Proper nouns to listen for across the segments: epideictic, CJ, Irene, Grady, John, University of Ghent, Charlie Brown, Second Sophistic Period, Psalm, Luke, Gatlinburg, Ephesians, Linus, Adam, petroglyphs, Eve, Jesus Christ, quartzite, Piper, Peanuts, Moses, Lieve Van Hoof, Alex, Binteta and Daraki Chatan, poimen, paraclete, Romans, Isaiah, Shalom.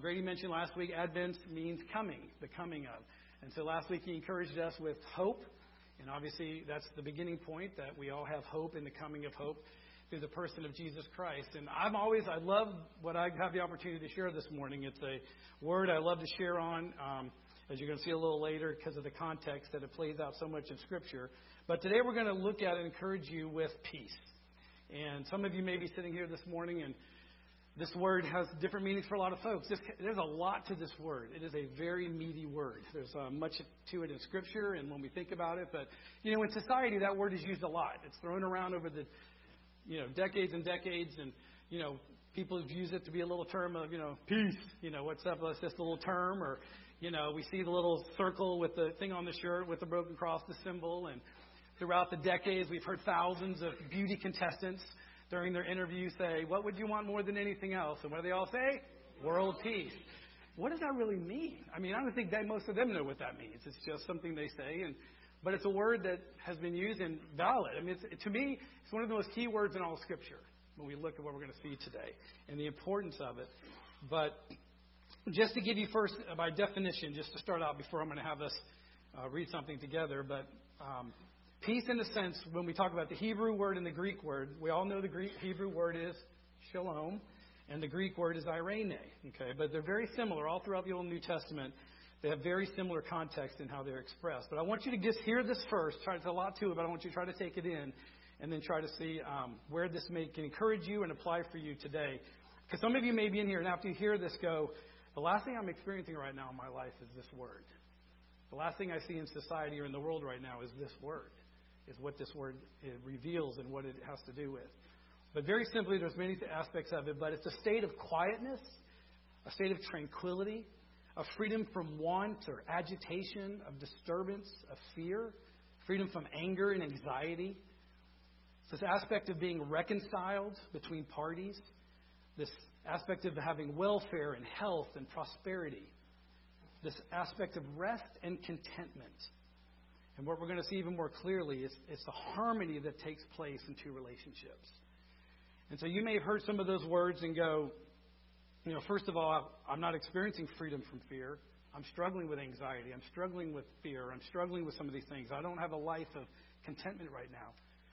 Grady mentioned last week, Advent means coming, the coming of. And so last week he encouraged us with hope. And obviously that's the beginning point, that we all have hope in the coming of hope through the person of Jesus Christ. And I love what I have the opportunity to share this morning. It's a word I love to share on, as you're going to see a little later, because of the context that it plays out so much in Scripture. But today we're going to look at and encourage you with peace. And some of you may be sitting here this morning, and this word has different meanings for a lot of folks. There's a lot to this word. It is a very meaty word. There's much to it in Scripture and when we think about it. But, you know, in society, that word is used a lot. It's thrown around over the, decades and decades. And, people have used it to be a little term of, peace. What's up? That's just a little term. Or, we see the little circle with the thing on the shirt with the broken cross, the symbol. And throughout the decades, we've heard thousands of beauty contestants during their interview say, what would you want more than anything else? And what do they all say? World peace. What does that really mean? I mean, I don't think that most of them know what that means. It's just something they say, but it's a word that has been used and valid. I mean, to me, it's one of the most key words in all of Scripture when we look at what we're going to see today and the importance of it. But just to give you first, by definition, just to start out before I'm going to have us read something together, but peace, in a sense, when we talk about the Hebrew word and the Greek word, we all know the Hebrew word is shalom, and the Greek word is Irene, okay? But they're very similar. All throughout the Old and New Testament, they have very similar context in how they're expressed. But I want you to just hear this first. There's a lot to it, but I want you to try to take it in, and then try to see where this can encourage you and apply for you today. Because some of you may be in here, and after you hear this go, the last thing I'm experiencing right now in my life is this word. The last thing I see in society or in the world right now is this word. Is what this word reveals and what it has to do with. But very simply, there's many aspects of it, but it's a state of quietness, a state of tranquility, a freedom from want or agitation, of disturbance, of fear, freedom from anger and anxiety. It's this aspect of being reconciled between parties, this aspect of having welfare and health and prosperity, this aspect of rest and contentment. And what we're going to see even more clearly is the harmony that takes place in two relationships. And so you may have heard some of those words and go, first of all, I'm not experiencing freedom from fear. I'm struggling with anxiety. I'm struggling with fear. I'm struggling with some of these things. I don't have a life of contentment right now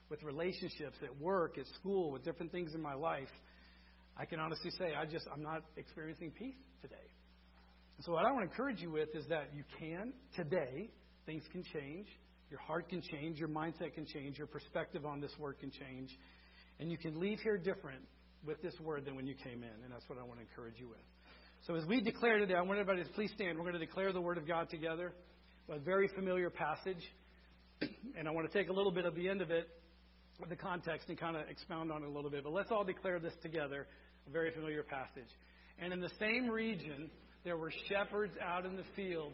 with relationships, at work, at school, with different things in my life. I can honestly say I'm not experiencing peace today. And so what I want to encourage you with is that you can today. Things can change. Your heart can change. Your mindset can change. Your perspective on this word can change. And you can leave here different with this word than when you came in. And that's what I want to encourage you with. So as we declare today, I want everybody to please stand. We're going to declare the word of God together. A very familiar passage. And I want to take a little bit of the end of it, the context, and kind of expound on it a little bit. But let's all declare this together, a very familiar passage. And in the same region, there were shepherds out in the field,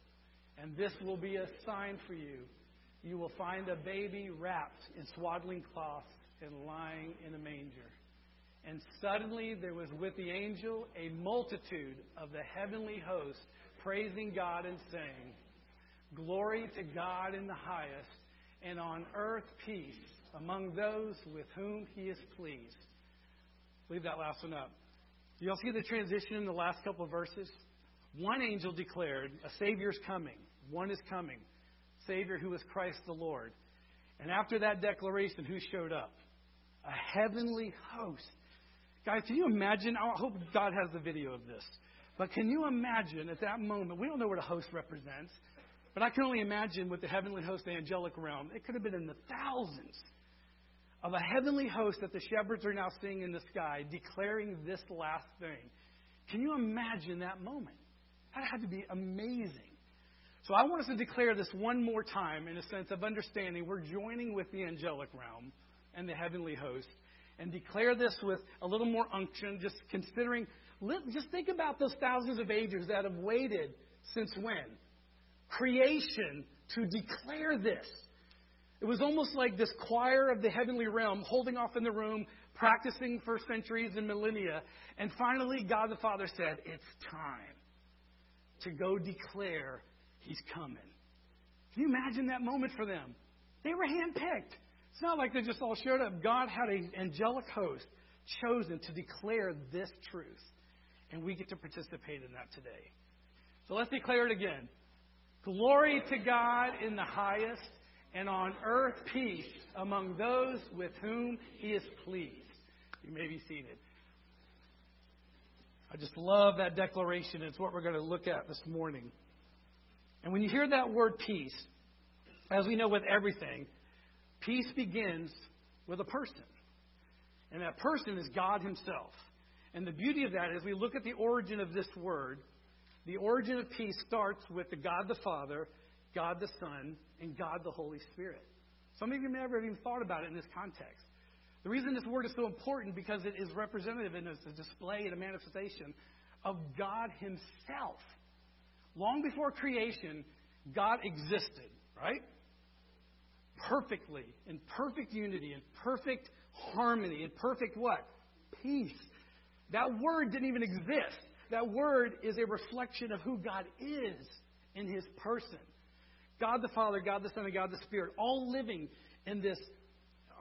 And this will be a sign for you. You will find a baby wrapped in swaddling cloths and lying in a manger." And suddenly there was with the angel a multitude of the heavenly host, praising God and saying, "Glory to God in the highest, and on earth peace among those with whom he is pleased." Leave that last one up. You all see the transition in the last couple of verses? One angel declared, a Savior is coming. One is coming. Savior who is Christ the Lord. And after that declaration, who showed up? A heavenly host. Guys, can you imagine? I hope God has the video of this. But can you imagine at that moment? We don't know what a host represents. But I can only imagine with the heavenly host, the angelic realm, it could have been in the thousands of a heavenly host that the shepherds are now seeing in the sky, declaring this last thing. Can you imagine that moment? That had to be amazing. So I want us to declare this one more time in a sense of understanding we're joining with the angelic realm and the heavenly host, and declare this with a little more unction, just considering, just think about those thousands of ages that have waited Since when? Creation to declare this. It was almost like this choir of the heavenly realm holding off in the room, practicing for centuries and millennia. And finally, God the Father said, it's time to go declare he's coming. Can you imagine that moment for them? They were handpicked. It's not like they just all showed up. God had an angelic host chosen to declare this truth. And we get to participate in that today. So let's declare it again. Glory to God in the highest, and on earth peace among those with whom he is pleased. You may be seated. I just love that declaration. It's what we're going to look at this morning. And when you hear that word peace, as we know with everything, peace begins with a person. And that person is God himself. And the beauty of that is we look at the origin of this word. The origin of peace starts with the God the Father, God the Son, and God the Holy Spirit. Some of you may never have even thought about it in this context. The reason this word is so important because it is representative and it's a display and a manifestation of God himself. Long before creation, God existed, right? Perfectly, in perfect unity, in perfect harmony, in perfect what? Peace. That word didn't even exist. That word is a reflection of who God is in his person. God the Father, God the Son, and God the Spirit, all living in this,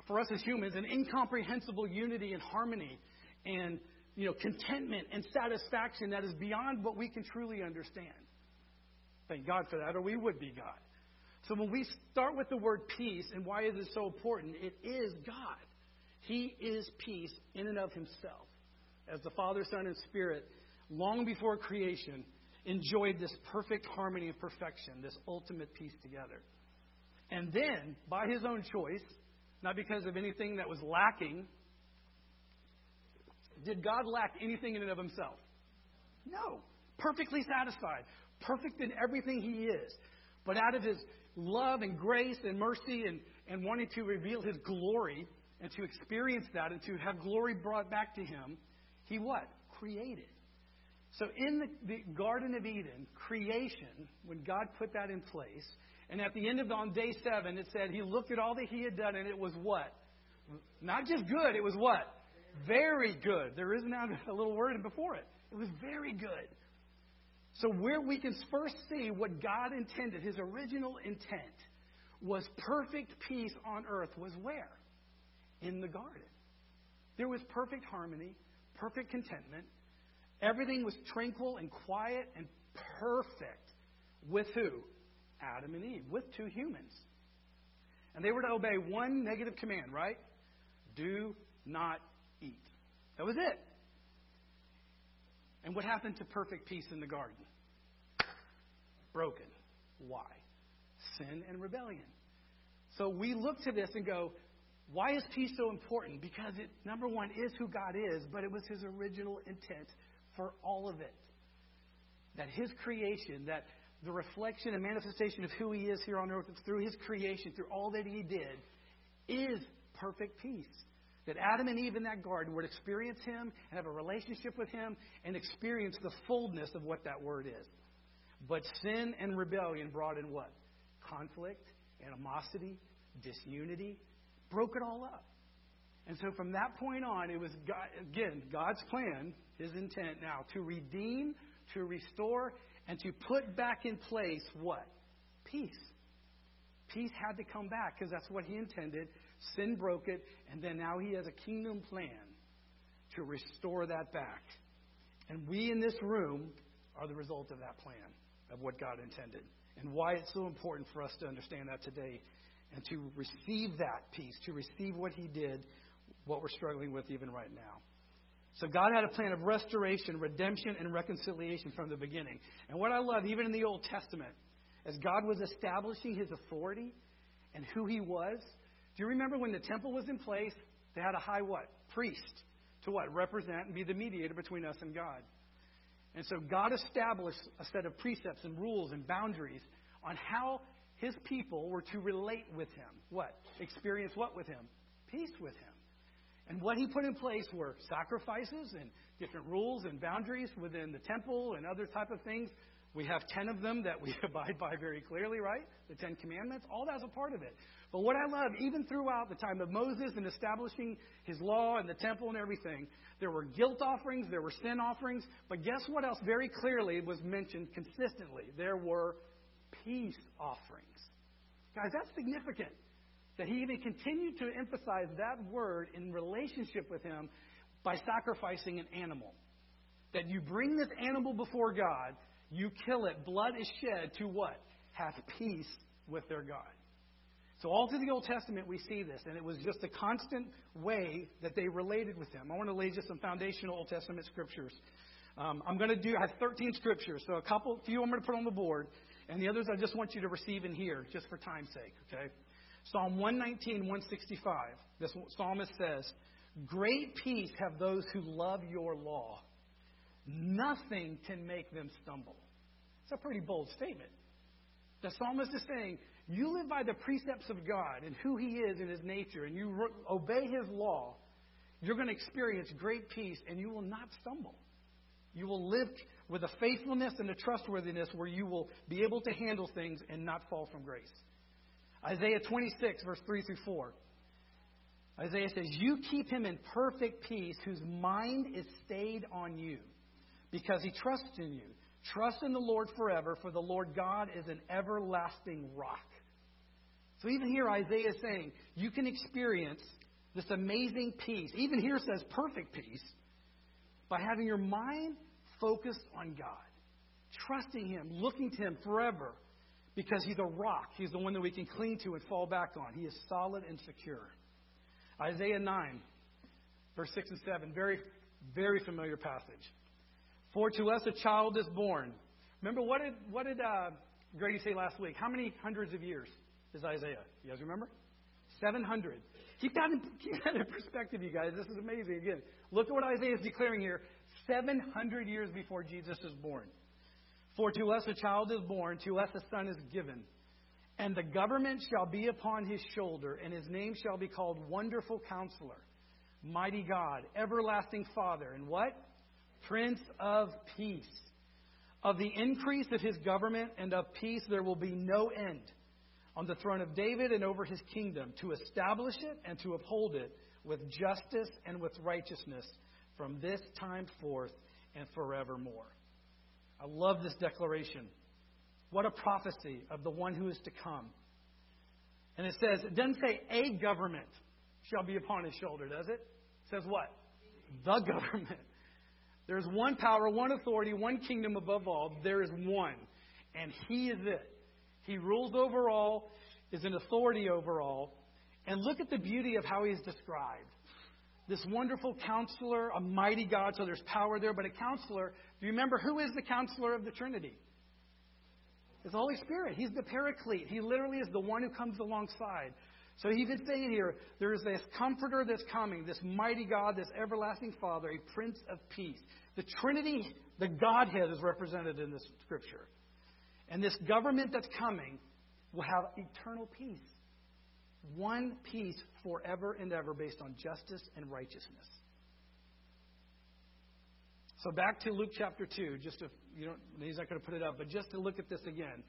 for us as humans, an incomprehensible unity and harmony and, contentment and satisfaction that is beyond what we can truly understand. Thank God for that, or we would be God. So when we start with the word peace and why is it so important, it is God. He is peace in and of himself. As the Father, Son, and Spirit, long before creation, enjoyed this perfect harmony and perfection, this ultimate peace together. And then, by his own choice, not because of anything that was lacking, did God lack anything in and of himself? No. Perfectly satisfied. Perfect in everything he is. But out of his love and grace and mercy and wanting to reveal his glory and to experience that and to have glory brought back to him, he what? Created. So in the Garden of Eden, creation, when God put that in place, and at the end of on day 7, it said he looked at all that he had done, and it was what? Not just good, it was what? Very good. There is now a little word before it. It was very good. So where we can first see what God intended, his original intent, was perfect peace on earth was where? In the garden. There was perfect harmony, perfect contentment. Everything was tranquil and quiet and perfect. With who? Adam and Eve. With two humans. And they were to obey one negative command, right? Do not eat. That was it. And what happened to perfect peace in the garden? Broken. Why? Sin and rebellion. So we look to this and go, why is peace so important? Because it, number one, is who God is, but it was his original intent for all of it. That his creation, that the reflection and manifestation of who he is here on earth through his creation, through all that he did, is perfect peace. That Adam and Eve in that garden would experience him and have a relationship with him and experience the fullness of what that word is. But sin and rebellion brought in what? Conflict, animosity, disunity, broke it all up. And so from that point on, it was, God, again, God's plan, his intent now, to redeem, to restore, and to put back in place what? Peace. Peace had to come back because that's what he intended. Sin broke it, and then now he has a kingdom plan to restore that back. And we in this room are the result of that plan, of what God intended, and why it's so important for us to understand that today and to receive that peace, to receive what he did, what we're struggling with even right now. So God had a plan of restoration, redemption, and reconciliation from the beginning. And what I love, even in the Old Testament, as God was establishing his authority and who he was, do you remember when the temple was in place, they had a high what? Priest to what? Represent and be the mediator between us and God. And so God established a set of precepts and rules and boundaries on how his people were to relate with him. What? Experience what with him? Peace with him. And what he put in place were sacrifices and different rules and boundaries within the temple and other type of things We have 10 of them that we abide by very clearly, right? The 10 commandments, all that's a part of it. But what I love, even throughout the time of Moses and establishing his law and the temple and everything, there were guilt offerings, there were sin offerings. But guess what else very clearly was mentioned consistently? There were peace offerings. Guys, that's significant. That he even continued to emphasize that word in relationship with him by sacrificing an animal. That you bring this animal before God, you kill it, blood is shed to what? Have peace with their God. So all through the Old Testament we see this, and it was just a constant way that they related with him. I want to lay just some foundational Old Testament scriptures. I have 13 scriptures, so a few I'm going to put on the board, and the others I just want you to receive and hear, just for time's sake, okay? Psalm 119, 165, this psalmist says, "Great peace have those who love your law. Nothing can make them stumble." It's a pretty bold statement. The psalmist is saying, you live by the precepts of God and who he is in his nature, and you obey his law, you're going to experience great peace, and you will not stumble. You will live with a faithfulness and a trustworthiness where you will be able to handle things and not fall from grace. Isaiah 26, verse 3 through 4. Isaiah says, "You keep him in perfect peace whose mind is stayed on you, because he trusts in you. Trust in the Lord forever, for the Lord God is an everlasting rock." So even here Isaiah is saying, you can experience this amazing peace. Even here it says perfect peace, by having your mind focused on God. Trusting him, looking to him forever, because he's a rock. He's the one that we can cling to and fall back on. He is solid and secure. Isaiah 9, verse 6 and 7, very, very familiar passage. "For to us a child is born." Remember, what did Grady say last week? How many hundreds of years is Isaiah? You guys remember? 700. Keep that in perspective, you guys. This is amazing. Again, look at what Isaiah is declaring here. 700 years before Jesus is born. "For to us a child is born, to us a son is given. And the government shall be upon his shoulder, and his name shall be called Wonderful Counselor, Mighty God, Everlasting Father." And what? Prince of Peace. "Of the increase of his government and of peace there will be no end, on the throne of David and over his kingdom, to establish it and to uphold it with justice and with righteousness from this time forth and forevermore." I love this declaration. What a prophecy of the one who is to come. And it says, it doesn't say a government shall be upon his shoulder, does it? It says what? The government. There's one power, one authority, one kingdom above all. There is one. And he is it. He rules over all, is an authority over all. And look at the beauty of how he is described. This wonderful counselor, a mighty God. So there's power there. But a counselor, do you remember who is the counselor of the Trinity? It's the Holy Spirit. He's the paraclete. He literally is the one who comes alongside. So he's been saying here, there is this comforter that's coming, this mighty God, this everlasting Father, a Prince of Peace. The Trinity, the Godhead, is represented in this scripture. And this government that's coming will have eternal peace. One peace forever and ever based on justice and righteousness. So back to Luke chapter 2, he's not going to put it up, but just to look at this again.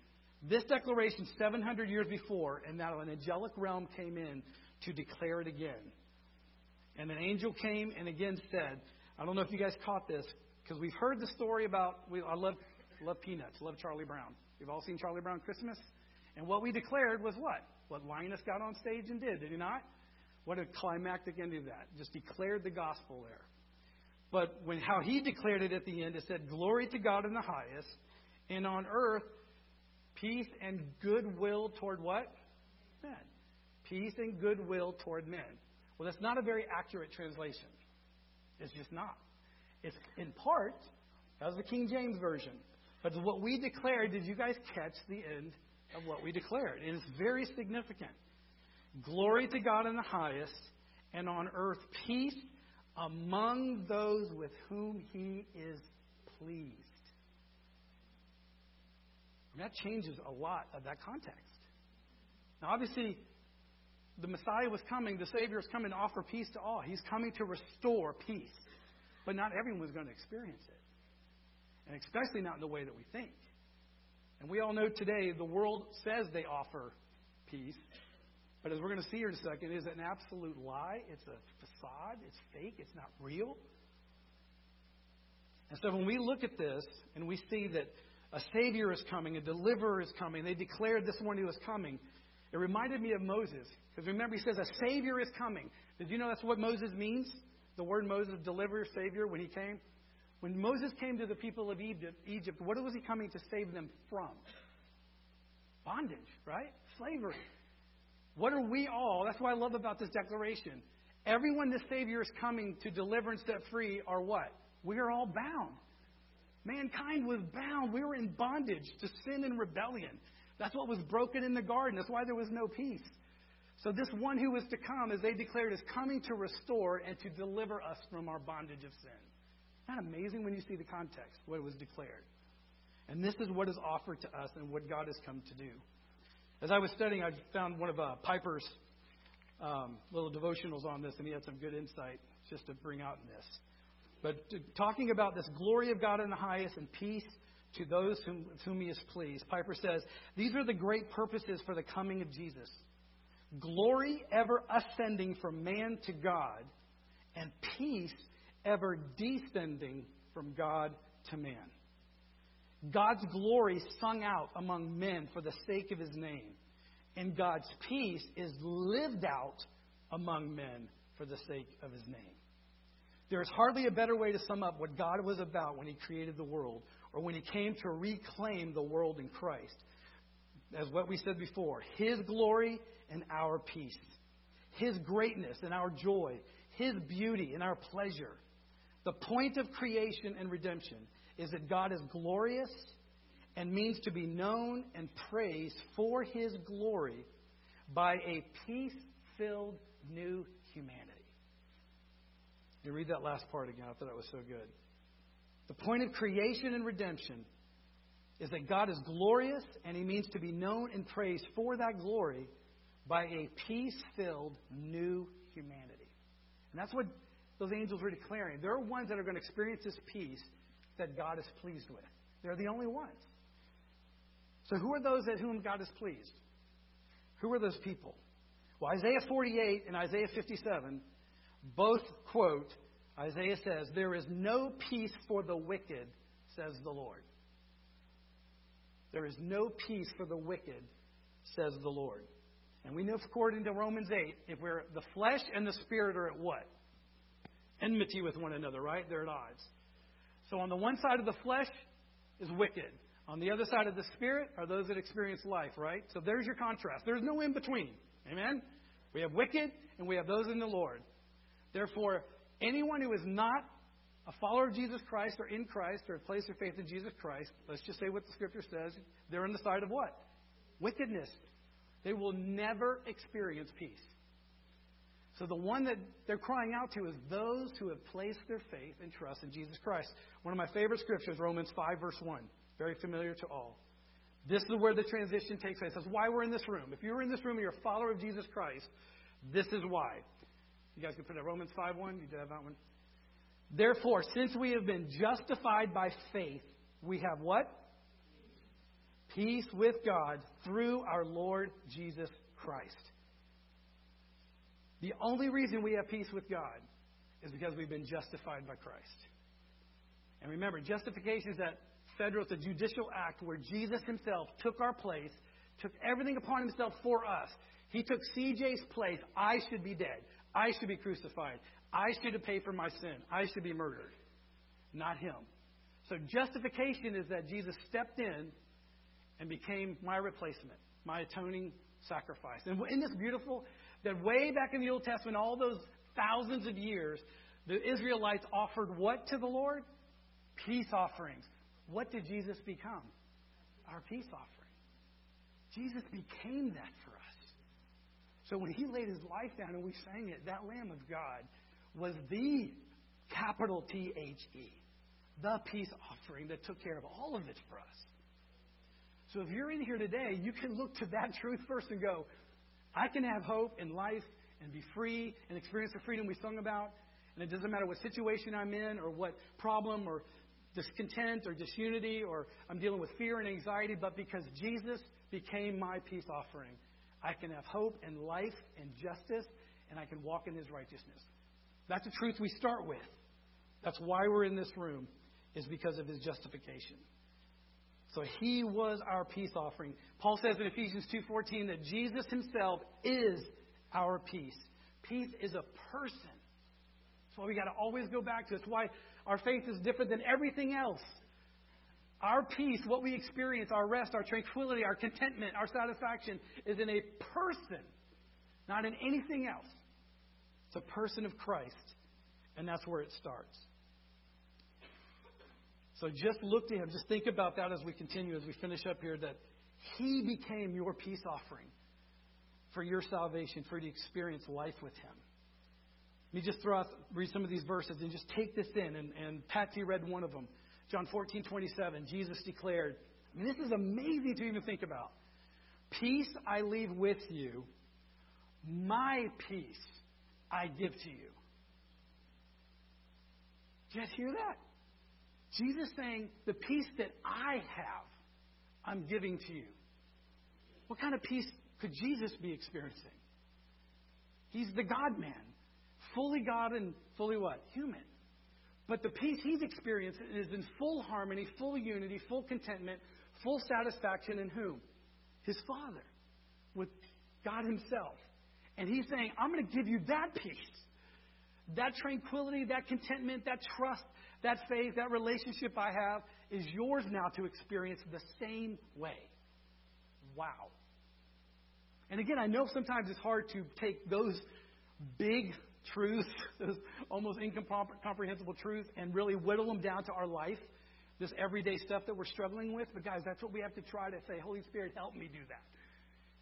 This declaration 700 years before, and now an angelic realm came in to declare it again. And an angel came and again said, I don't know if you guys caught this, because we've heard the story about, I love Peanuts, love Charlie Brown. We've all seen Charlie Brown Christmas. And what we declared was what? What Linus got on stage and did he not? What a climactic end of that. Just declared the gospel there. But how he declared it at the end, it said, "Glory to God in the highest, and on earth, peace and goodwill toward" what? Men. Peace and goodwill toward men. Well, that's not a very accurate translation. It's just not. It's in part, that was the King James Version. But what we declared, did you guys catch the end of what we declared? It is very significant. "Glory to God in the highest, and on earth peace among those with whom he is pleased." And that changes a lot of that context. Now, obviously, the Messiah was coming. The Savior is coming to offer peace to all. He's coming to restore peace. But not everyone was going to experience it. And especially not in the way that we think. And we all know today the world says they offer peace. But as we're going to see here in a second, it is an absolute lie. It's a facade. It's fake. It's not real. And so when we look at this and we see that a Savior is coming, a Deliverer is coming, they declared this one who was coming, it reminded me of Moses. Because remember, he says a Savior is coming. Did you know that's what Moses means? The word Moses, Deliverer, Savior, when he came. When Moses came to the people of Egypt, what was he coming to save them from? Bondage, right? Slavery. What are we all? That's what I love about this declaration. Everyone the Savior is coming to deliver and set free are what? We are all bound. Mankind was bound. We were in bondage to sin and rebellion. That's what was broken in the garden. That's why there was no peace. So this one who is to come, as they declared, is coming to restore and to deliver us from our bondage of sin. Isn't that amazing when you see the context, what was declared? And this is what is offered to us and what God has come to do. As I was studying, I found one of Piper's little devotionals on this, and he had some good insight just to bring out in this. But talking about this glory of God in the highest and peace to those whom he is pleased, Piper says, these are the great purposes for the coming of Jesus. Glory ever ascending from man to God, and peace ever descending from God to man. God's glory sung out among men for the sake of his name. And God's peace is lived out among men for the sake of his name. There is hardly a better way to sum up what God was about when he created the world, or when he came to reclaim the world in Christ. As what we said before, his glory and our peace, his greatness and our joy, his beauty and our pleasure. The point of creation and redemption is that God is glorious and means to be known and praised for his glory by a peace-filled new humanity. You read that last part again. I thought that was so good. The point of creation and redemption is that God is glorious and he means to be known and praised for that glory by a peace-filled new humanity. And that's what those angels were declaring. There are ones that are going to experience this peace that God is pleased with. They're the only ones. So who are those at whom God is pleased? Who are those people? Well, Isaiah 48 and Isaiah 57 both quote, Isaiah says, there is no peace for the wicked, says the Lord. There is no peace for the wicked, says the Lord. And we know, according to Romans 8, if we're the flesh and the spirit are at what? Enmity with one another, right? They're at odds. So on the one side of the flesh is wicked. On the other side of the spirit are those that experience life, right? So there's your contrast. There's no in between. Amen? We have wicked and we have those in the Lord. Therefore, anyone who is not a follower of Jesus Christ or in Christ or a place of faith in Jesus Christ, let's just say what the Scripture says, they're on the side of what? Wickedness. They will never experience peace. So the one that they're crying out to is those who have placed their faith and trust in Jesus Christ. One of my favorite scriptures, Romans 5, verse 1. Very familiar to all. This is where the transition takes place. That's why we're in this room. If you're in this room and you're a follower of Jesus Christ, this is why. You guys can put that Romans 5, 1. You did have that one. Therefore, since we have been justified by faith, we have what? Peace with God through our Lord Jesus Christ. The only reason we have peace with God is because we've been justified by Christ. And remember, justification is that federal, it's a judicial act where Jesus himself took our place, took everything upon himself for us. He took CJ's place. I should be dead. I should be crucified. I should have paid for my sin. I should be murdered. Not him. So justification is that Jesus stepped in and became my replacement, my atoning sacrifice. And isn't this beautiful? That way back in the Old Testament, all those thousands of years, the Israelites offered what to the Lord? Peace offerings. What did Jesus become? Our peace offering. Jesus became that for us. So when he laid his life down and we sang it, that Lamb of God was the capital T-H-E, the peace offering that took care of all of it for us. So if you're in here today, you can look to that truth first and go, I can have hope in life and be free and experience the freedom we sung about. And it doesn't matter what situation I'm in or what problem or discontent or disunity, or I'm dealing with fear and anxiety, but because Jesus became my peace offering, I can have hope and life and justice, and I can walk in His righteousness. That's the truth we start with. That's why we're in this room, is because of His justification. So He was our peace offering. Paul says in Ephesians 2:14 that Jesus Himself is our peace. Peace is a person. That's why we got to always go back to it. It's why our faith is different than everything else. Our peace, what we experience, our rest, our tranquility, our contentment, our satisfaction is in a person, not in anything else. It's a person of Christ, and that's where it starts. So just look to Him. Just think about that as we continue, as we finish up here, that He became your peace offering for your salvation, for you to experience life with Him. Let me just read some of these verses and just take this in. And Patsy read one of them. John 14:27, Jesus declared, I mean, this is amazing to even think about. Peace I leave with you. My peace I give to you. Did you guys hear that? Jesus saying, the peace that I have, I'm giving to you. What kind of peace could Jesus be experiencing? He's the God-man. Fully God and fully what? Human. But the peace He's experiencing is in full harmony, full unity, full contentment, full satisfaction in whom? His Father. With God Himself. And He's saying, I'm going to give you that peace. That tranquility, that contentment, that trust, that faith, that relationship I have is yours now to experience the same way. Wow. And again, I know sometimes it's hard to take those big truths, those almost incomprehensible truths, and really whittle them down to our life, this everyday stuff that we're struggling with. But guys, that's what we have to try to say, Holy Spirit, help me do that.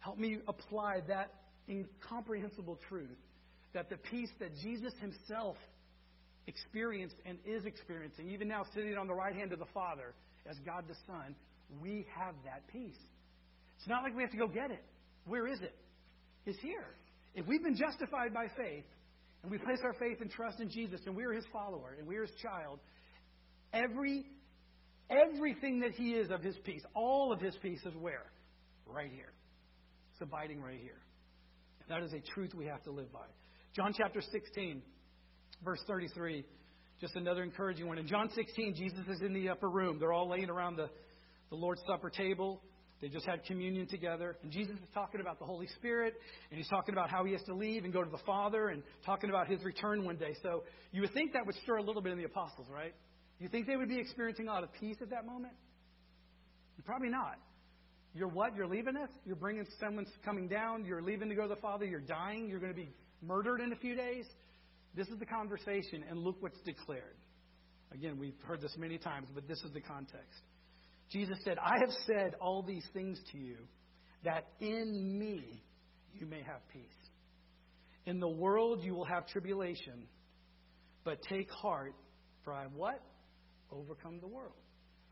Help me apply that incomprehensible truth, that the peace that Jesus Himself experienced and is experiencing, even now sitting on the right hand of the Father as God the Son, we have that peace. It's not like we have to go get it. Where is it? It's here. If we've been justified by faith, and we place our faith and trust in Jesus, and we are His follower, and we are His child, everything that He is of His peace, all of His peace is where? Right here. It's abiding right here. That is a truth we have to live by. John chapter 16, verse 33, just another encouraging one. In John 16, Jesus is in the upper room. They're all laying around the Lord's Supper table. They just had communion together. And Jesus is talking about the Holy Spirit. And He's talking about how He has to leave and go to the Father, and talking about His return one day. So you would think that would stir a little bit in the apostles, right? You think they would be experiencing a lot of peace at that moment? Probably not. You're what? You're leaving us? You're bringing someone's coming down. You're leaving to go to the Father. You're dying. You're going to be murdered in a few days. This is the conversation. And look what's declared. Again, we've heard this many times, but this is the context. Jesus said, I have said all these things to you, that in me you may have peace. In the world you will have tribulation, but take heart, for I have what? Overcome the world.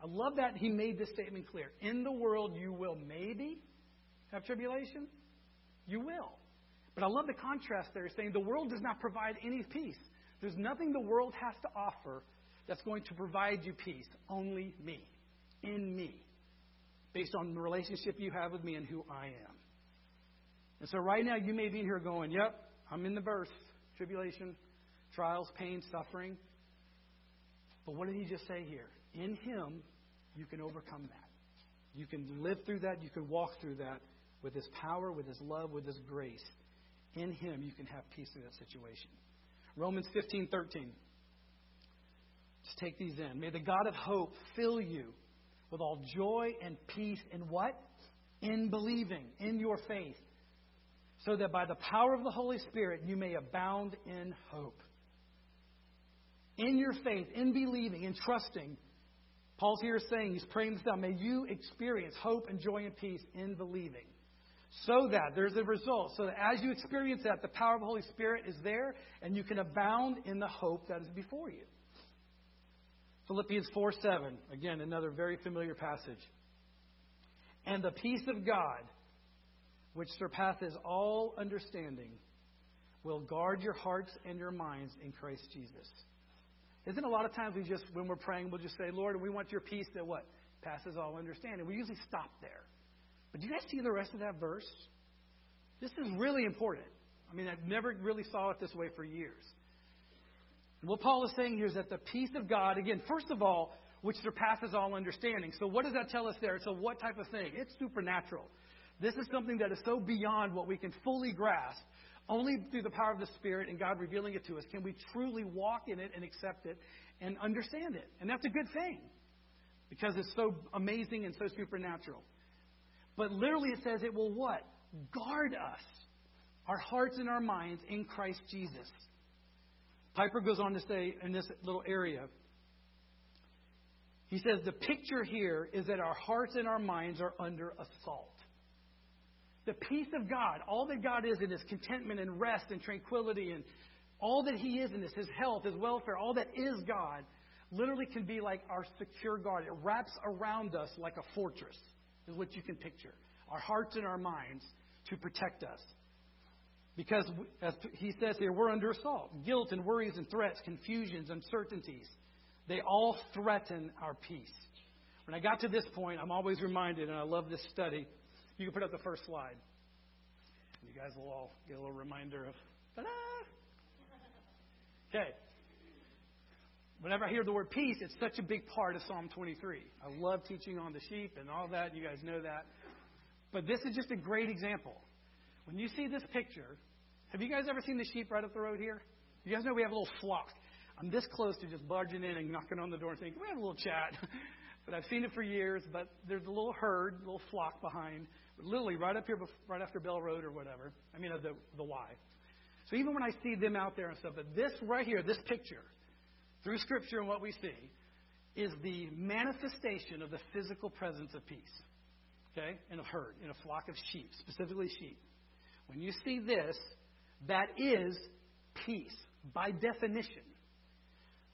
I love that He made this statement clear. In the world you will maybe have tribulation. You will. But I love the contrast there, saying the world does not provide any peace. There's nothing the world has to offer that's going to provide you peace. Only me. In me, based on the relationship you have with me and who I am. And so right now you may be in here going, yep, I'm in the verse, tribulation, trials, pain, suffering. But what did He just say here? In Him, you can overcome that. You can live through that. You can walk through that with His power, with His love, with His grace. In Him, you can have peace in that situation. Romans 15:13. Just take these in. May the God of hope fill you with all joy and peace in what? In believing, in your faith. So that by the power of the Holy Spirit, you may abound in hope. In your faith, in believing, in trusting. Paul's here saying, he's praying this down. May you experience hope and joy and peace in believing. So that, there's a result. So that as you experience that, the power of the Holy Spirit is there. And you can abound in the hope that is before you. Philippians 4:7, again, another very familiar passage. And the peace of God, which surpasses all understanding, will guard your hearts and your minds in Christ Jesus. Isn't a lot of times we just, when we're praying, we'll just say, Lord, we want your peace that what? Passes all understanding. We usually stop there. But do you guys see the rest of that verse? This is really important. I mean, I've never really saw it this way for years. And what Paul is saying here is that the peace of God, again, first of all, which surpasses all understanding. So what does that tell us there? So what type of thing? It's supernatural. This is something that is so beyond what we can fully grasp. Only through the power of the Spirit and God revealing it to us can we truly walk in it and accept it and understand it. And that's a good thing because it's so amazing and so supernatural. But literally it says it will what? Guard us, our hearts and our minds in Christ Jesus. Piper goes on to say in this little area, he says the picture here is that our hearts and our minds are under assault. The peace of God, all that God is in His contentment and rest and tranquility and all that He is in this, His health, His welfare, all that is God, literally can be like our secure guard. It wraps around us like a fortress, is what you can picture. Our hearts and our minds to protect us. Because, as he says here, we're under assault. Guilt and worries and threats, confusions, uncertainties, they all threaten our peace. When I got to this point, I'm always reminded, and I love this study. You can put up the first slide. You guys will all get a little reminder of, ta-da! Okay. Whenever I hear the word peace, it's such a big part of Psalm 23. I love teaching on the sheep and all that. You guys know that. But this is just a great example. When you see this picture, have you guys ever seen the sheep right up the road here? You guys know we have a little flock. I'm this close to just barging in and knocking on the door and saying, can we have a little chat? But I've seen it for years. But there's a little herd, a little flock behind. Literally right up here, right after Bell Road or whatever. I mean, the Y. So even when I see them out there and stuff, but this right here, this picture, through Scripture and what we see, is the manifestation of the physical presence of peace. Okay? In a herd, in a flock of sheep, specifically sheep. When you see this, that is peace by definition.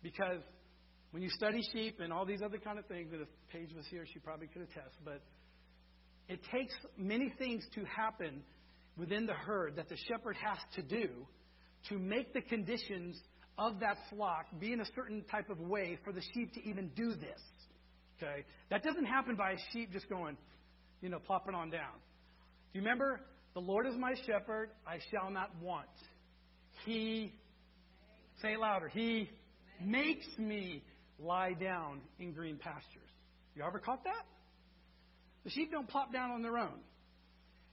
Because when you study sheep and all these other kind of things, and if Paige was here, she probably could attest, but it takes many things to happen within the herd that the shepherd has to do to make the conditions of that flock be in a certain type of way for the sheep to even do this. Okay? That doesn't happen by a sheep just going, you know, plopping on down. Do you remember? The Lord is my shepherd, I shall not want. He, say it louder, He makes me lie down in green pastures. You ever caught that? The sheep don't plop down on their own.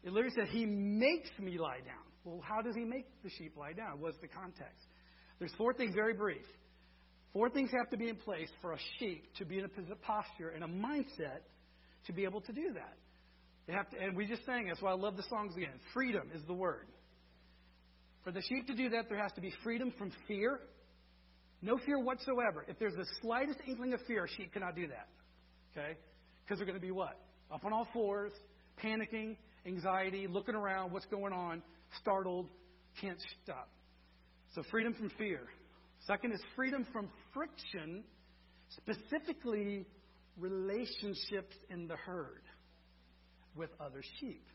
It literally says, He makes me lie down. Well, how does He make the sheep lie down? What's the context? There's four things, very brief. Four things have to be in place for a sheep to be in a posture and a mindset to be able to do that. They have to, and we just sang, that's why I love the songs again. Freedom is the word. For the sheep to do that, there has to be freedom from fear. No fear whatsoever. If there's the slightest inkling of fear, a sheep cannot do that. Okay? Because they're going to be what? Up on all fours, panicking, anxiety, looking around, what's going on, startled, can't stop. So freedom from fear. Second is freedom from friction, specifically relationships in the herd with other sheep.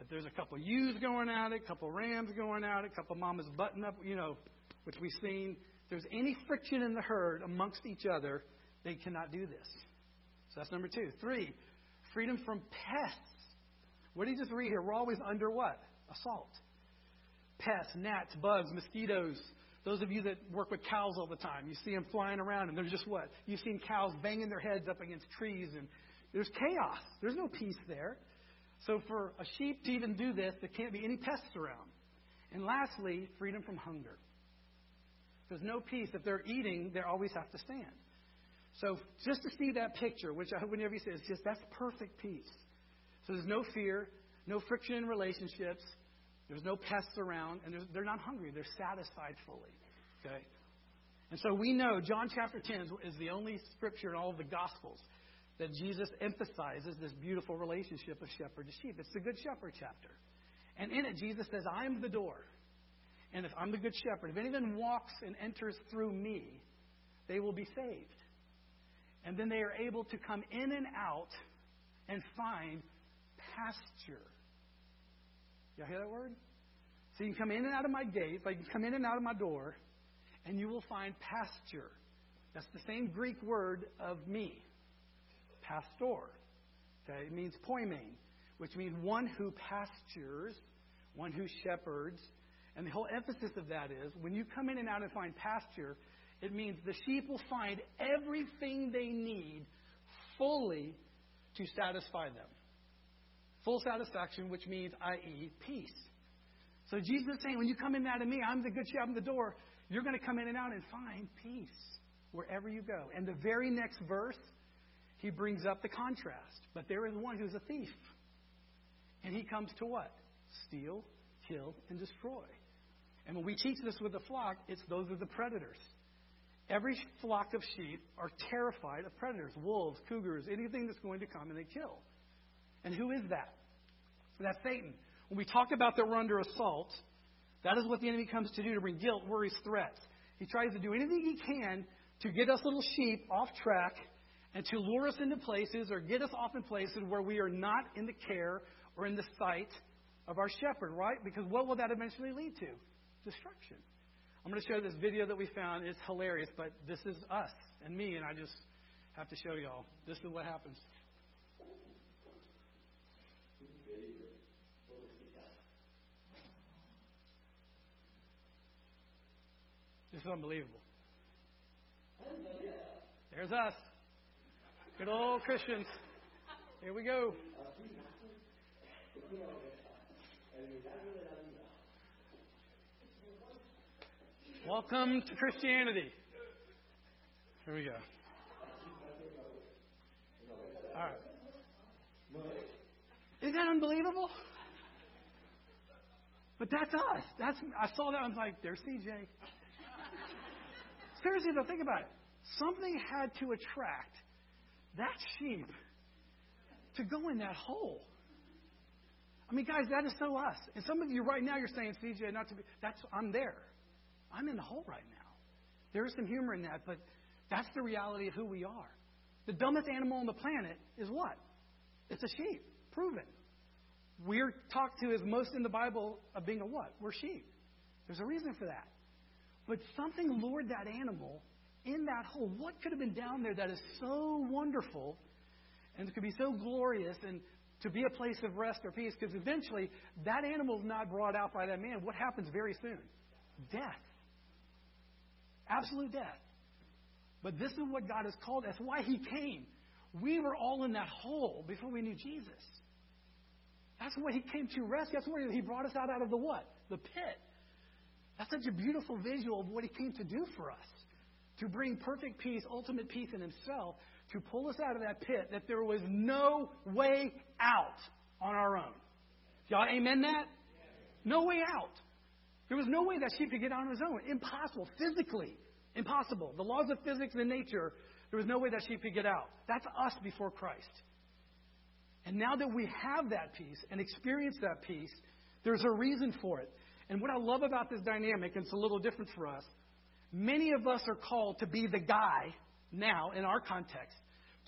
If there's a couple ewes going at it, a couple rams going at it, a couple mamas button up, you know, which we've seen, if there's any friction in the herd amongst each other, they cannot do this. So that's number two. Three, freedom from pests. What did you just read here? We're always under what? Assault. Pests, gnats, bugs, mosquitoes. Those of you that work with cows all the time, you see them flying around and they're just what? You've seen cows banging their heads up against trees, and there's chaos. There's no peace there. So for a sheep to even do this, there can't be any pests around. And lastly, freedom from hunger. There's no peace. If they're eating, they always have to stand. So just to see that picture, which I hope whenever you see it, it's just that's perfect peace. So there's no fear, no friction in relationships, there's no pests around, and they're not hungry. They're satisfied fully. Okay? And so we know John chapter 10 is the only scripture in all of the Gospels that Jesus emphasizes this beautiful relationship of shepherd to sheep. It's the Good Shepherd chapter. And in it, Jesus says, I am the door. And if I'm the Good Shepherd, if anyone walks and enters through me, they will be saved. And then they are able to come in and out and find pasture. Y'all hear that word? So you can come in and out of my gate, like you can come in and out of my door, and you will find pasture. That's the same Greek word of me, pastor. Okay? It means poimen, which means one who pastures, one who shepherds. And the whole emphasis of that is when you come in and out and find pasture, it means the sheep will find everything they need fully to satisfy them. Full satisfaction, which means, i.e., peace. So Jesus is saying, when you come in and out of me, I'm the good shepherd, I'm the door, you're going to come in and out and find peace wherever you go. And the very next verse, he brings up the contrast. But there is one who's a thief. And he comes to what? Steal, kill, and destroy. And when we teach this with the flock, it's those are the predators. Every flock of sheep are terrified of predators, wolves, cougars, anything that's going to come and they kill. And who is that? That's Satan. When we talk about that we're under assault, that is what the enemy comes to do, to bring guilt, worries, threats. He tries to do anything he can to get us little sheep off track and to lure us into places or get us off in places where we are not in the care or in the sight of our shepherd, right? Because what will that eventually lead to? Destruction. I'm going to show this video that we found. It's hilarious, but this is us and me, and I just have to show y'all. This is what happens. This is unbelievable. There's us. Good old Christians. Here we go. Welcome to Christianity. Here we go. All right. Isn't that unbelievable? But that's us. I saw that. I was like, there's CJ. Seriously, though, think about it. Something had to attract that sheep to go in that hole. I mean, guys, that is so us. And some of you right now, you're saying, CJ, not to be. I'm there. I'm in the hole right now. There is some humor in that, but that's the reality of who we are. The dumbest animal on the planet is what? It's a sheep. Proven. We're talked to as most in the Bible of being a what? We're sheep. There's a reason for that. But something lured that animal in that hole. What could have been down there that is so wonderful and could be so glorious and to be a place of rest or peace? Because eventually that animal is not brought out by that man. What happens very soon? Death. Absolute death. But this is what God has called. That's why he came. We were all in that hole before we knew Jesus. That's what he came to rescue. That's where he brought us out of the what? The pit. That's such a beautiful visual of what he came to do for us. To bring perfect peace, ultimate peace in himself, to pull us out of that pit that there was no way out on our own. Y'all amen that? No way out. There was no way that sheep could get out on his own. Impossible. Physically. Impossible. The laws of physics and nature, there was no way that sheep could get out. That's us before Christ. And now that we have that peace and experience that peace, there's a reason for it. And what I love about this dynamic, and it's a little different for us, many of us are called to be the guy now in our context,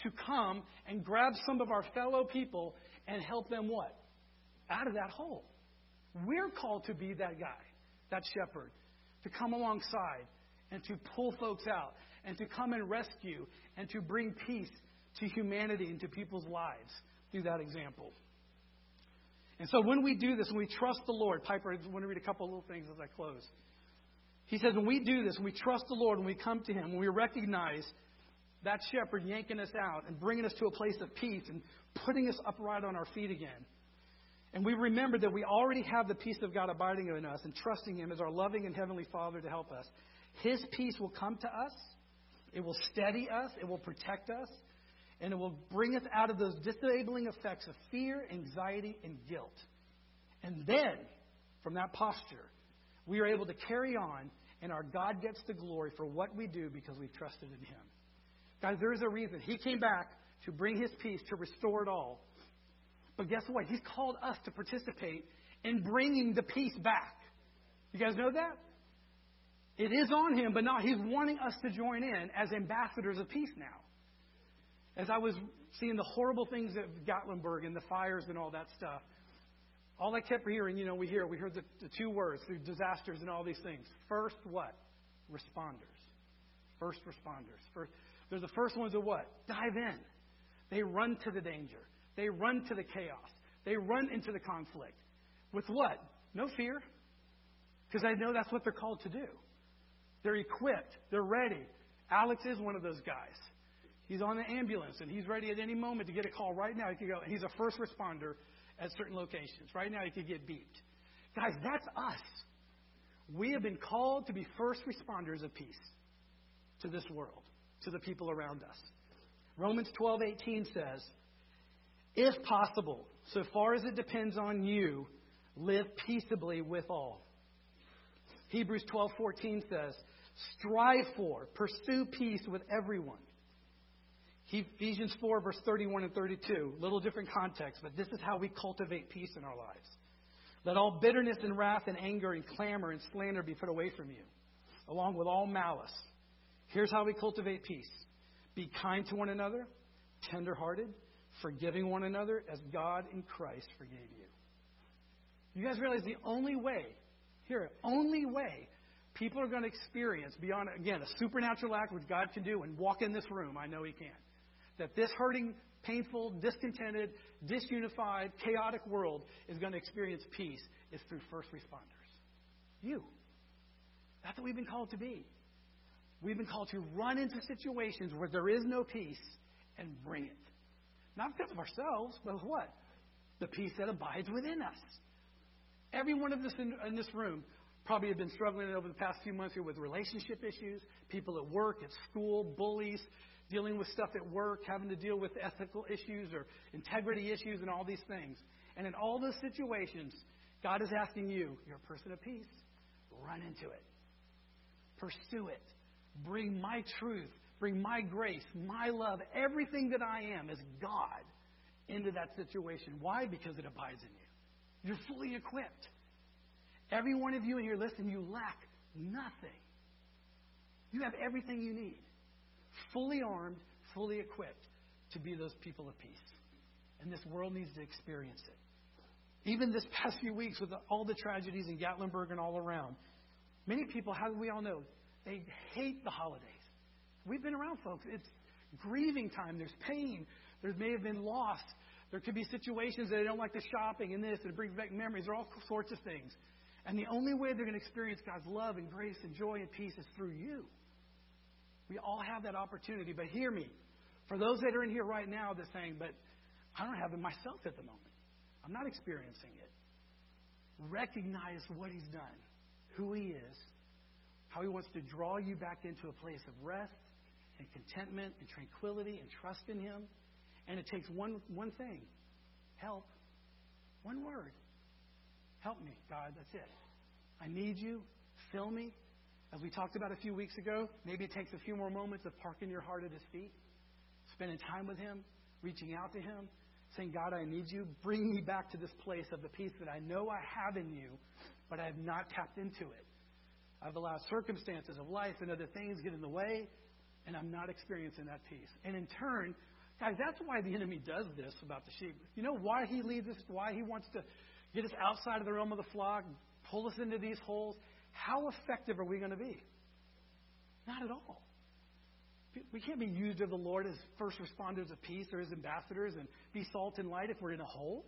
to come and grab some of our fellow people and help them what? Out of that hole. We're called to be that guy, that shepherd, to come alongside and to pull folks out and to come and rescue and to bring peace to humanity and to people's lives through that example. And so when we do this, when we trust the Lord, Piper, I want to read a couple of little things as I close. He says, when we do this, we trust the Lord, when we come to him, when we recognize that shepherd yanking us out and bringing us to a place of peace and putting us upright on our feet again. And we remember that we already have the peace of God abiding in us and trusting him as our loving and heavenly Father to help us. His peace will come to us. It will steady us. It will protect us. And it will bring us out of those disabling effects of fear, anxiety, and guilt. And then, from that posture, we are able to carry on, and our God gets the glory for what we do because we've trusted in him. Guys, there is a reason. He came back to bring his peace, to restore it all. But guess what? He's called us to participate in bringing the peace back. You guys know that? It is on him, but now he's wanting us to join in as ambassadors of peace now. As I was seeing the horrible things at Gatlinburg and the fires and all that stuff, all I kept hearing, you know, we heard the two words through disasters and all these things. First, what? Responders. first responders. They're the first ones to what? Dive in. They run to the danger. They run to the chaos. They run into the conflict. With what? No fear. Because I know that's what they're called to do. They're equipped. They're ready. Alex is one of those guys. He's on the ambulance, and he's ready at any moment to get a call. Right now, he could go. He's a first responder at certain locations. Right now, he could get beeped. Guys, that's us. We have been called to be first responders of peace to this world, to the people around us. Romans 12:18 says, if possible, so far as it depends on you, live peaceably with all. Hebrews 12:14 says, strive for, pursue peace with everyone. Ephesians 4, verse 31 and 32, little different context, but this is how we cultivate peace in our lives. Let all bitterness and wrath and anger and clamor and slander be put away from you, along with all malice. Here's how we cultivate peace. Be kind to one another, tenderhearted, forgiving one another as God in Christ forgave you. You guys realize the only way, people are going to experience beyond, again, a supernatural act which God can do and walk in this room. I know He can. That this hurting, painful, discontented, disunified, chaotic world is going to experience peace is through first responders. You. That's what we've been called to be. We've been called to run into situations where there is no peace and bring it. Not because of ourselves, but with what? The peace that abides within us. Every one of us in this room probably have been struggling over the past few months here with relationship issues, people at work, at school, bullies, dealing with stuff at work, having to deal with ethical issues or integrity issues and all these things. And in all those situations, God is asking you, you're a person of peace, run into it. Pursue it. Bring my truth, bring my grace, my love, everything that I am as God into that situation. Why? Because it abides in you. You're fully equipped. Every one of you in here, listen, you lack nothing. You have everything you need. Fully armed, fully equipped to be those people of peace. And this world needs to experience it. Even this past few weeks with all the tragedies in Gatlinburg and all around, many people, how do we all know, they hate the holidays. We've been around folks. It's grieving time. There's pain. There may have been loss. There could be situations that they don't like the shopping and this and brings back memories. There are all sorts of things. And the only way they're going to experience God's love and grace and joy and peace is through you. We all have that opportunity. But hear me. For those that are in here right now that's saying, but I don't have it myself at the moment. I'm not experiencing it. Recognize what He's done, who He is, how He wants to draw you back into a place of rest and contentment and tranquility and trust in Him. And it takes one thing. Help. One word. Help me, God. That's it. I need you. Fill me. As we talked about a few weeks ago, maybe it takes a few more moments of parking your heart at His feet, spending time with Him, reaching out to Him, saying, God, I need you. Bring me back to this place of the peace that I know I have in you, but I have not tapped into it. I've allowed circumstances of life and other things get in the way, and I'm not experiencing that peace. And in turn, guys, that's why the enemy does this about the sheep. You know why he leads us, why he wants to get us outside of the realm of the flock, pull us into these holes? How effective are we going to be? Not at all. We can't be used of the Lord as first responders of peace or as ambassadors and be salt and light if we're in a hole.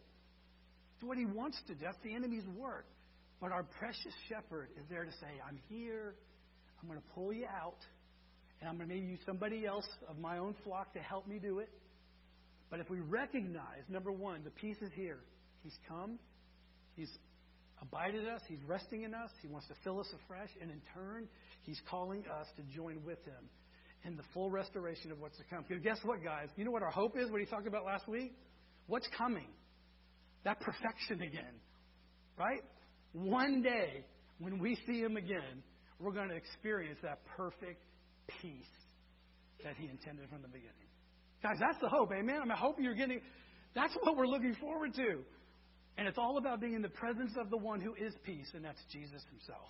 It's what He wants to do. That's the enemy's work. But our precious shepherd is there to say, I'm here, I'm going to pull you out, and I'm going to use somebody else of my own flock to help me do it. But if we recognize, number one, the peace is here. He's come. He's abided us. He's resting in us. He wants to fill us afresh. And in turn, He's calling us to join with Him in the full restoration of what's to come. Because guess what, guys? You know what our hope is? What He talked about last week? What's coming? That perfection again. Right? One day, when we see Him again, we're going to experience that perfect peace that He intended from the beginning. Guys, that's the hope, amen? I hope you're getting... That's what we're looking forward to. And it's all about being in the presence of the one who is peace, and that's Jesus Himself.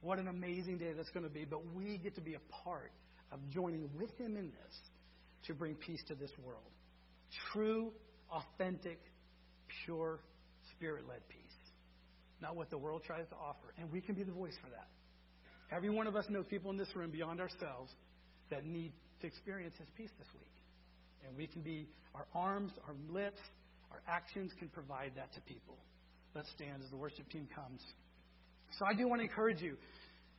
What an amazing day that's going to be. But we get to be a part of joining with Him in this to bring peace to this world. True, authentic, pure, Spirit-led peace. Not what the world tries to offer. And we can be the voice for that. Every one of us knows people in this room beyond ourselves that need to experience his peace this week. And we can be, our arms, our lips, our actions can provide that to people. Let's stand as the worship team comes. So I do want to encourage you.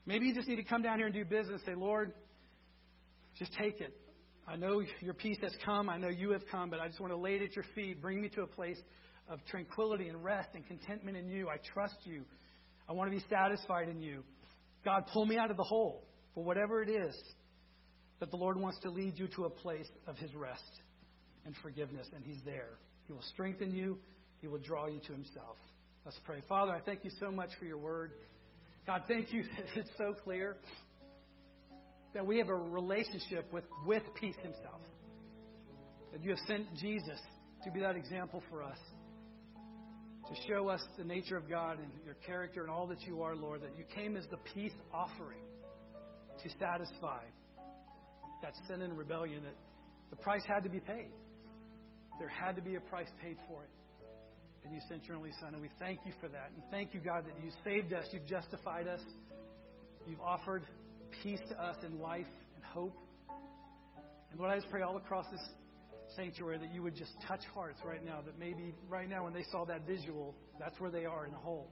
Maybe you just need to come down here and do business. Say, Lord, just take it. I know your peace has come. I know you have come, but I just want to lay it at your feet. Bring me to a place of tranquility and rest and contentment in you. I trust you. I want to be satisfied in you. God, pull me out of the hole for whatever it is. But the Lord wants to lead you to a place of his rest and forgiveness, and he's there. He will strengthen you. He will draw you to himself. Let's pray. Father, I thank you so much for your word. God, thank you that it's so clear that we have a relationship with peace himself. That you have sent Jesus to be that example for us, to show us the nature of God and your character and all that you are, Lord, that you came as the peace offering to satisfy that sin and rebellion, that the price had to be paid. There had to be a price paid for it. And you sent your only Son, and we thank you for that. And thank you, God, that you saved us, you've justified us, you've offered peace to us in life and hope. And Lord, I just pray all across this sanctuary that you would just touch hearts right now, that maybe right now when they saw that visual, that's where they are in a hole.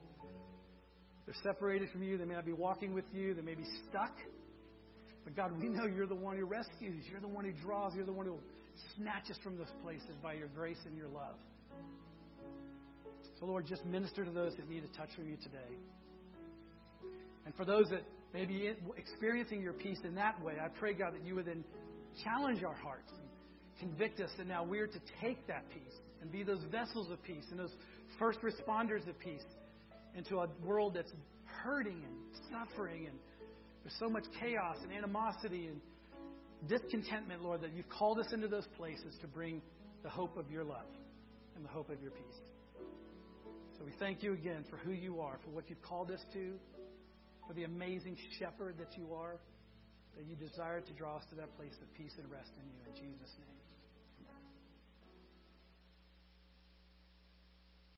They're separated from you. They may not be walking with you. They may be stuck. But God, we know you're the one who rescues. You're the one who draws. You're the one who snatches from those places by your grace and your love. So, Lord, just minister to those that need a touch from you today. And for those that may be experiencing your peace in that way, I pray, God, that you would then challenge our hearts and convict us that now we're to take that peace and be those vessels of peace and those first responders of peace into a world that's hurting and suffering, and there's so much chaos and animosity and discontentment, Lord, that you've called us into those places to bring the hope of your love and the hope of your peace. So we thank you again for who you are, for what you've called us to, for the amazing shepherd that you are, that you desire to draw us to that place of peace and rest in you. In Jesus' name.